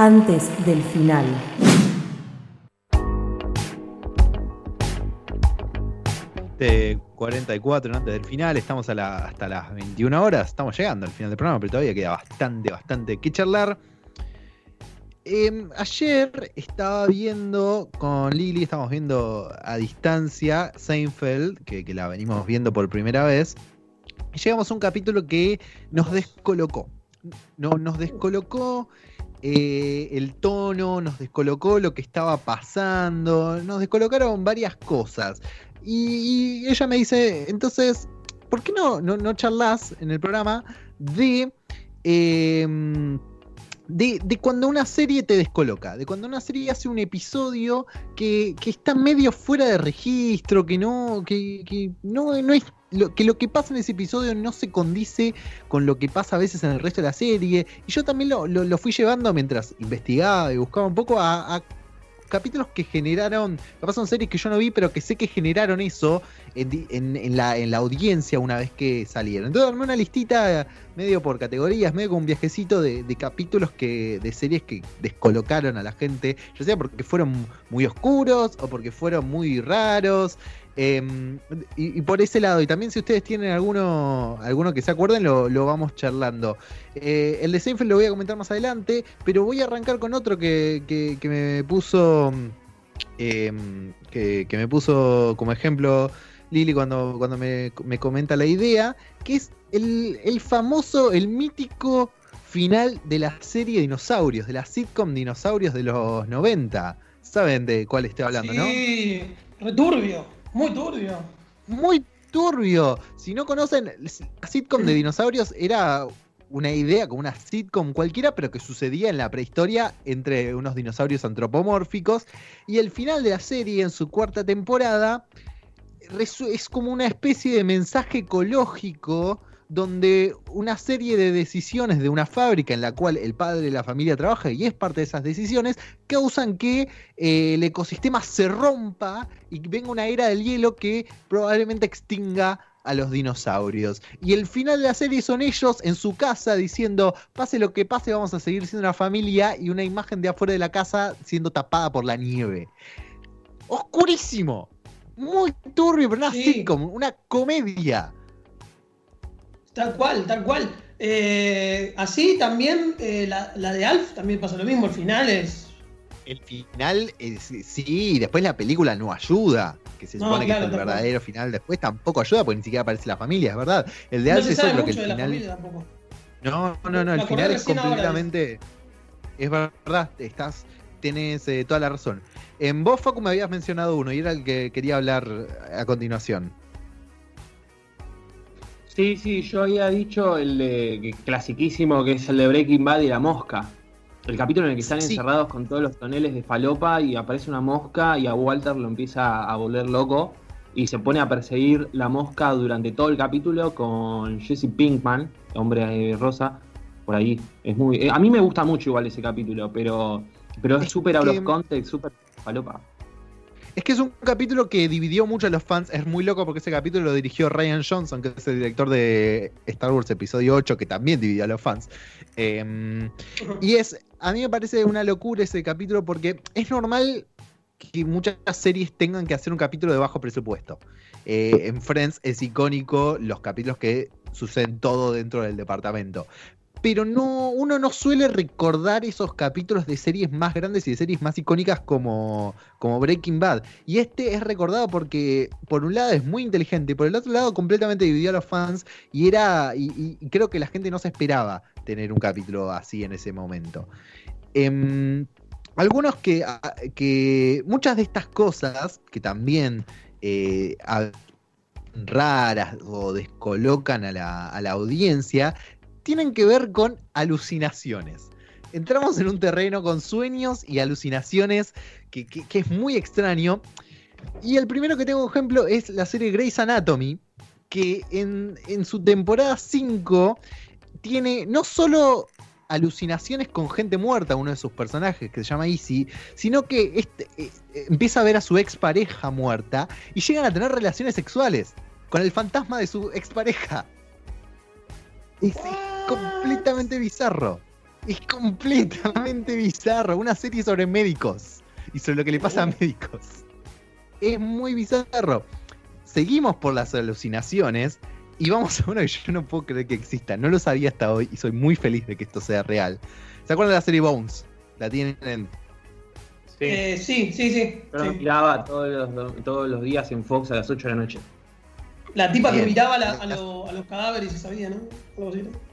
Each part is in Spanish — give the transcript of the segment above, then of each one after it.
antes del final. De 44 antes del final, estamos hasta las 21 horas, estamos llegando al final del programa, pero todavía queda bastante que charlar. Ayer estaba viendo con Lili, estamos viendo a distancia Seinfeld, que la venimos viendo por primera vez, y llegamos a un capítulo que nos descolocó. El tono, nos descolocó lo que estaba pasando, nos descolocaron varias cosas. Y ella me dice, entonces, ¿por qué no charlas en el programa de cuando una serie te descoloca? De cuando una serie hace un episodio que está medio fuera de registro, que lo que pasa en ese episodio no se condice con lo que pasa a veces en el resto de la serie. Y yo también lo fui llevando mientras investigaba y buscaba un poco a capítulos que generaron, capaz son series que yo no vi, pero que sé que generaron eso en la audiencia una vez que salieron. Entonces armé una listita medio por categorías, medio con un viajecito de capítulos de series que descolocaron a la gente, ya sea porque fueron muy oscuros o porque fueron muy raros. Y por ese lado, y también si ustedes tienen alguno que se acuerden, lo vamos charlando. El de Seinfeld lo voy a comentar más adelante, pero voy a arrancar con otro que me puso que me puso como ejemplo Lili cuando me comenta la idea, que es el famoso, el mítico final de la serie Dinosaurios, de la sitcom Dinosaurios de los 90. Saben de cuál estoy hablando, sí, ¿no? Sí, returbio. Muy turbio. Muy turbio. Si no conocen, la sitcom de dinosaurios era una idea como una sitcom cualquiera, pero que sucedía en la prehistoria entre unos dinosaurios antropomórficos. Y el final de la serie, en su cuarta temporada, es como una especie de mensaje ecológico, donde una serie de decisiones de una fábrica en la cual el padre de la familia trabaja y es parte de esas decisiones, causan que el ecosistema se rompa y venga una era del hielo que probablemente extinga a los dinosaurios. Y el final de la serie son ellos en su casa diciendo, pase lo que pase, vamos a seguir siendo una familia, y una imagen de afuera de la casa siendo tapada por la nieve. Oscurísimo, muy turbio, pero una sitcom, una comedia. Tal cual. Así también la de Alf también pasa lo mismo. El final es sí, después la película no ayuda, que se supone que es el verdadero final. Después tampoco ayuda porque ni siquiera aparece la familia, es verdad. El de Alf es otro que el final. No, el final es completamente. Es verdad, tenés toda la razón. En vos, Facu, me habías mencionado uno y era el que quería hablar a continuación. Sí, yo había dicho el de clasiquísimo, que es el de Breaking Bad y la mosca. El capítulo en el que están encerrados con todos los toneles de falopa y aparece una mosca y a Walter lo empieza a volver loco y se pone a perseguir la mosca durante todo el capítulo con Jesse Pinkman, hombre rosa, por ahí. Es muy, a mí me gusta mucho igual ese capítulo, pero es súper out of context, súper falopa. Es que es un capítulo que dividió mucho a los fans. Es muy loco porque ese capítulo lo dirigió Ryan Johnson, que es el director de Star Wars episodio 8, que también dividió a los fans. Y a mí me parece una locura ese capítulo porque es normal que muchas series tengan que hacer un capítulo de bajo presupuesto. En Friends es icónico los capítulos que suceden todo dentro del departamento. Pero uno no suele recordar esos capítulos de series más grandes y de series más icónicas como Breaking Bad. Y este es recordado porque, por un lado, es muy inteligente, y por el otro lado, completamente dividió a los fans. Y creo que la gente no se esperaba tener un capítulo así en ese momento. Algunos que muchas de estas cosas, que también raras o descolocan a la audiencia, tienen que ver con alucinaciones. Entramos en un terreno con sueños y alucinaciones que es muy extraño. Y el primero que tengo ejemplo es la serie Grey's Anatomy, que en su temporada 5 tiene no solo alucinaciones con gente muerta, uno de sus personajes que se llama Izzy, sino que empieza a ver a su expareja muerta y llegan a tener relaciones sexuales con el fantasma de su expareja. Es completamente bizarro. Es completamente bizarro. Una serie sobre médicos y sobre lo que le pasa a médicos. Es muy bizarro. Seguimos por las alucinaciones y vamos a uno que yo no puedo creer que exista. No lo sabía hasta hoy y soy muy feliz de que esto sea real. ¿Se acuerdan de la serie Bones? ¿La tienen? Sí, sí. Yo la miraba todos los días en Fox a las 8 de la noche. La tipa que miraba a los cadáveres y sabía, ¿no?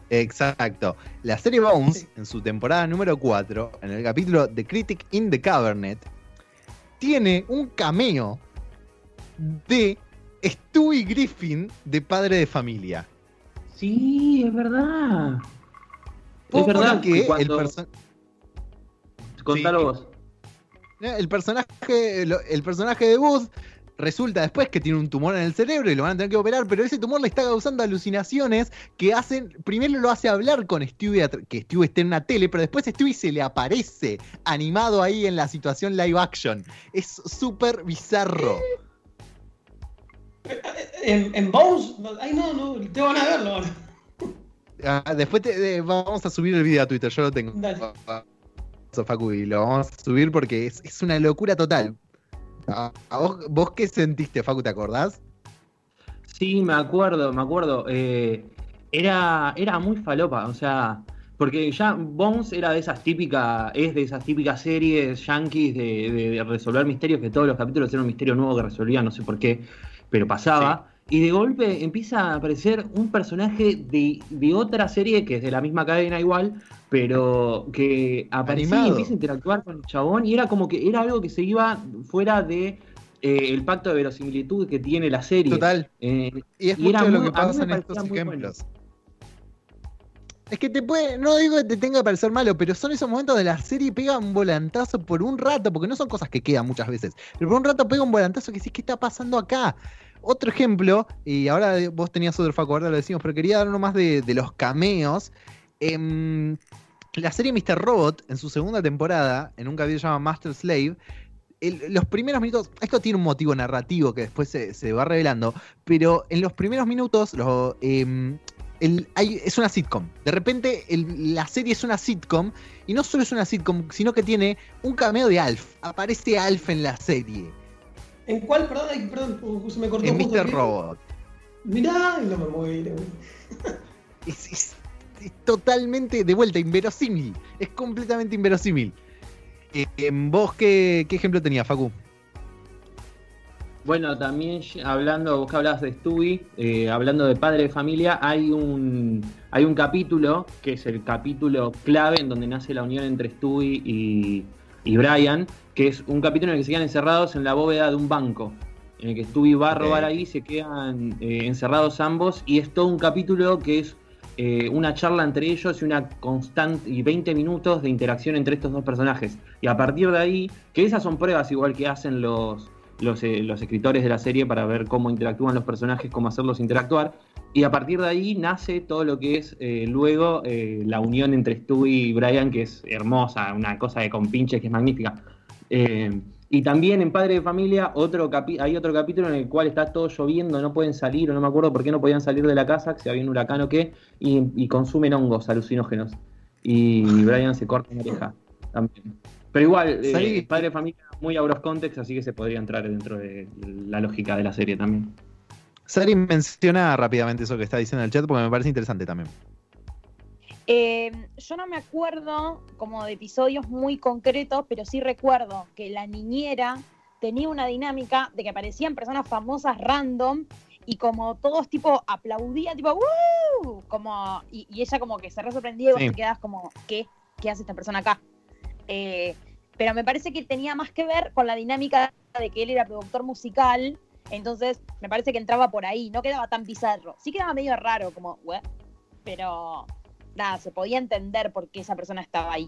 Exacto. La serie Bones, en su temporada número 4, en el capítulo The Critic in the Cavernet, tiene un cameo de Stewie Griffin de Padre de Familia. Sí, es verdad. Es verdad que cuando... Contalo vos. El personaje de Buzz resulta después que tiene un tumor en el cerebro y lo van a tener que operar, pero ese tumor le está causando alucinaciones que hacen... Primero lo hace hablar con Stewie, que Stewie esté en una tele, pero después Stewie se le aparece animado ahí en la situación live action. Es súper bizarro. ¿En Bones? Ay, no, te van a verlo ahora. Después vamos a subir el video a Twitter, yo lo tengo. Dale. Facu, y lo vamos a subir porque es una locura total. ¿Vos qué sentiste, Facu? ¿Te acordás? Sí, me acuerdo. Era muy falopa, o sea, porque ya Bones es de esas típicas series yankees de resolver misterios, que todos los capítulos eran un misterio nuevo que resolvían, no sé por qué, pero pasaba. Sí. Y de golpe empieza a aparecer un personaje de otra serie que es de la misma cadena igual, pero que aparecía y empieza a interactuar con el chabón, y era como que era algo que se iba fuera de el pacto de verosimilitud que tiene la serie. Total. Y es mucho lo que pasa en estos ejemplos. Bueno. Es que no digo que te tenga que parecer malo, pero son esos momentos de la serie pega un volantazo por un rato, porque no son cosas que quedan muchas veces, pero por un rato pega un volantazo que decís, ¿qué está pasando acá? Otro ejemplo, y ahora vos tenías otro, Facu, ahora lo decimos, pero quería dar uno más de los cameos. La serie Mr. Robot, en su segunda temporada, en un capítulo llamado Master Slave, los primeros minutos, esto tiene un motivo narrativo que después se va revelando, pero en los primeros minutos es una sitcom. De repente la serie es una sitcom, y no solo es una sitcom, sino que tiene un cameo de Alf. Aparece Alf en la serie. ¿En cuál? Perdón, se me cortó. En Mr. Robot. Mirá, no me muero. Es totalmente, de vuelta, inverosímil. Es completamente inverosímil. ¿Vos qué ejemplo tenías, Facu? Bueno, también hablando, vos que hablabas de Stewie, hablando de Padre de Familia, hay un capítulo, que es el capítulo clave en donde nace la unión entre Stewie y Brian, que es un capítulo en el que se quedan encerrados en la bóveda de un banco, en el que Stewie va a robar ahí, se quedan encerrados ambos, y es todo un capítulo que es una charla entre ellos y una constante y 20 minutos de interacción entre estos dos personajes. Y a partir de ahí, que esas son pruebas igual que hacen los escritores de la serie para ver cómo interactúan los personajes, cómo hacerlos interactuar, y a partir de ahí nace todo lo que es luego la unión entre Stewie y Brian, que es hermosa, una cosa de compinches que es magnífica. Y también en Padre de Familia hay otro capítulo en el cual está todo lloviendo, no pueden salir, o no me acuerdo por qué no podían salir de la casa, que si había un huracán o qué, y consumen hongos alucinógenos, y Brian se corta la oreja también. Pero igual, Padre de Familia muy out of context, así que se podría entrar dentro de la lógica de la serie también. Sari, menciona rápidamente eso que está diciendo en el chat porque me parece interesante también. Yo no me acuerdo como de episodios muy concretos, pero sí recuerdo que la niñera tenía una dinámica de que aparecían personas famosas random y como todos tipo aplaudían, tipo ¡woo! Como, y ella como que se re sorprendía y vos te quedás como, ¿qué hace esta persona acá? Pero me parece que tenía más que ver con la dinámica de que él era productor musical, entonces me parece que entraba por ahí, no quedaba tan bizarro. Sí quedaba medio raro, como, ¿what? Pero nada, se podía entender por qué esa persona estaba ahí.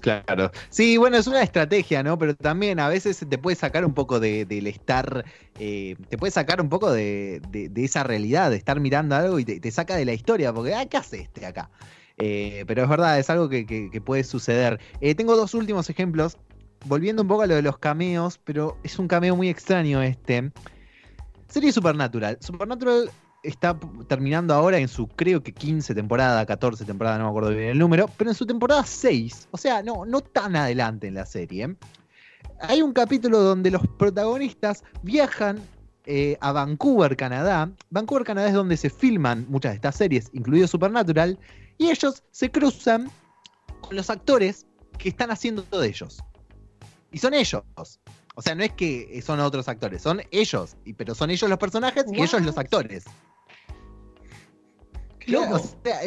Claro. Sí, bueno, es una estrategia, ¿no? Pero también a veces te puede sacar un poco del estar... te puede sacar un poco de esa realidad, de estar mirando algo y te saca de la historia, porque, ¿qué hace este acá? Pero es verdad, es algo que puede suceder. Tengo dos últimos ejemplos, volviendo un poco a lo de los cameos, pero es un cameo muy extraño este. Serie Supernatural. Supernatural está terminando ahora en su, creo que 15 temporada, 14 temporada, no me acuerdo bien el número, pero en su temporada 6, o sea, no tan adelante en la serie, hay un capítulo donde los protagonistas viajan a Vancouver, Canadá. Vancouver, Canadá es donde se filman muchas de estas series, incluido Supernatural, y ellos se cruzan con los actores que están haciendo todo de ellos. Y son ellos. O sea, no es que son otros actores, son ellos. Pero son ellos los personajes y ellos los actores. Claro. O sea,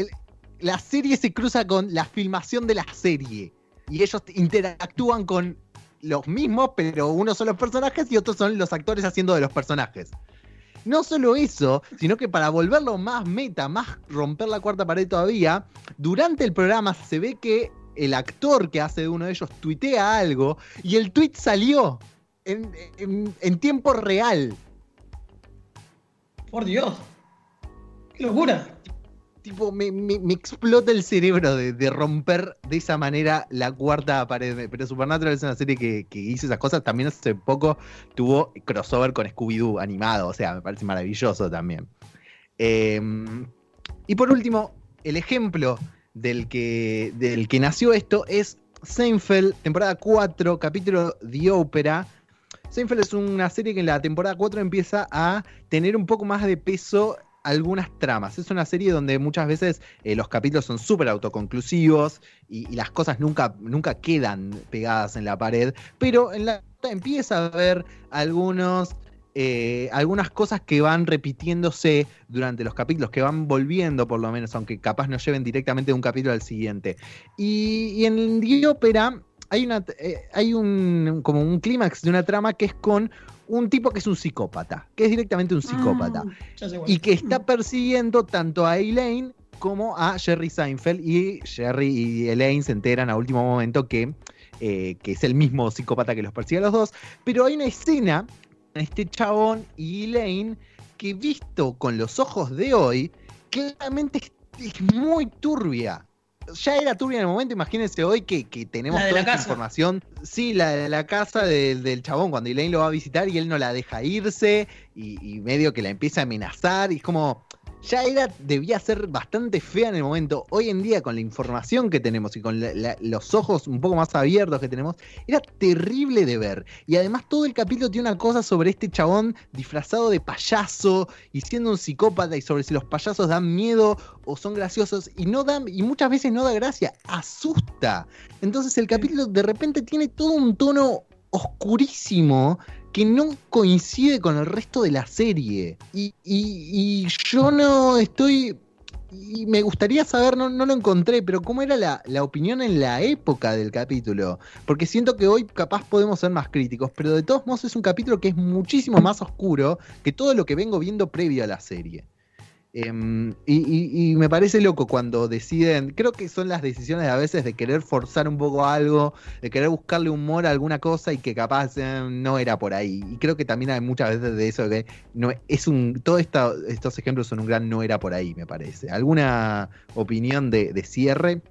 la serie se cruza con la filmación de la serie. Y ellos interactúan con los mismos, pero unos son los personajes y otros son los actores haciendo de los personajes. No solo eso, sino que para volverlo más meta, más romper la cuarta pared todavía, durante el programa se ve que el actor que hace de uno de ellos tuitea algo y el tuit salió en tiempo real. Por Dios, qué locura. Tipo, me explota el cerebro de romper de esa manera la cuarta pared. Pero Supernatural es una serie que hizo esas cosas. También hace poco tuvo crossover con Scooby-Doo animado. O sea, me parece maravilloso también. Y por último, el ejemplo del que nació esto es Seinfeld, temporada 4, capítulo The Opera. Seinfeld es una serie que en la temporada 4 empieza a tener un poco más de peso algunas tramas. Es una serie donde muchas veces los capítulos son súper autoconclusivos y las cosas nunca quedan pegadas en la pared, pero en la empieza a haber algunas cosas que van repitiéndose durante los capítulos, que van volviendo por lo menos, aunque capaz no lleven directamente de un capítulo al siguiente. Y en The Opera hay como un clímax de una trama que es con un tipo que es un psicópata, que es directamente un psicópata, y que está persiguiendo tanto a Elaine como a Jerry Seinfeld, y Jerry y Elaine se enteran a último momento que es el mismo psicópata que los persigue a los dos, pero hay una escena, este chabón y Elaine, que visto con los ojos de hoy, claramente es muy turbia. Ya era turbia en el momento, imagínense hoy que tenemos toda esta información. Sí, la de la casa del chabón, cuando Elaine lo va a visitar y él no la deja irse y medio que la empieza a amenazar, y es como, ya debía ser bastante fea en el momento. Hoy en día, con la información que tenemos y con los ojos un poco más abiertos que tenemos, era terrible de ver. Y además todo el capítulo tiene una cosa sobre este chabón disfrazado de payaso y siendo un psicópata, y sobre si los payasos dan miedo o son graciosos, y no dan, y muchas veces no da gracia, asusta. Entonces el capítulo de repente tiene todo un tono oscurísimo que no coincide con el resto de la serie. Y yo no estoy... Y me gustaría saber, no lo encontré, pero cómo era la opinión en la época del capítulo. Porque siento que hoy capaz podemos ser más críticos, pero de todos modos es un capítulo que es muchísimo más oscuro que todo lo que vengo viendo previo a la serie. Y me parece loco cuando deciden, creo que son las decisiones a veces de querer forzar un poco algo, de querer buscarle humor a alguna cosa y que capaz no era por ahí. Y creo que también hay muchas veces de eso, que no es todos estos ejemplos son un gran no era por ahí, me parece. ¿Alguna opinión de cierre?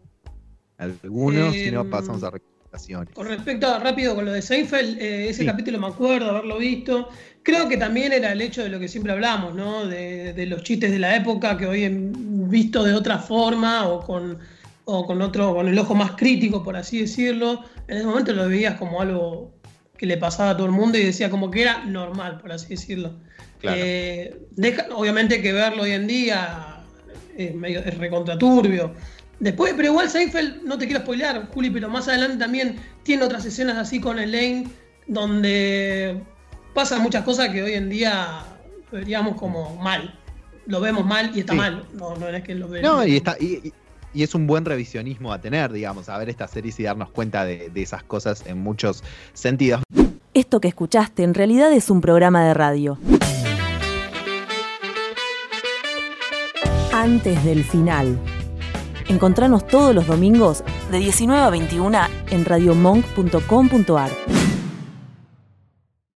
Algunos, si no pasamos a recomendaciones. Con respecto rápido con lo de Seinfeld, ese capítulo me acuerdo haberlo visto. Creo que también era el hecho de lo que siempre hablamos, ¿no? De los chistes de la época que hoy visto de otra forma o con el ojo más crítico, por así decirlo. En ese momento lo veías como algo que le pasaba a todo el mundo y decía como que era normal, por así decirlo. Claro. Obviamente que verlo hoy en día es recontraturbio. Después, pero igual Seinfeld, no te quiero spoilear, Juli, pero más adelante también tiene otras escenas así con Elaine donde pasan muchas cosas que hoy en día veríamos como mal. Lo vemos mal y está mal. No es que lo veamos. No, y es un buen revisionismo a tener, digamos, a ver estas series y darnos cuenta de esas cosas en muchos sentidos. Esto que escuchaste en realidad es un programa de radio. Antes del final. Encontranos todos los domingos de 19 a 21 en radiomonk.com.ar.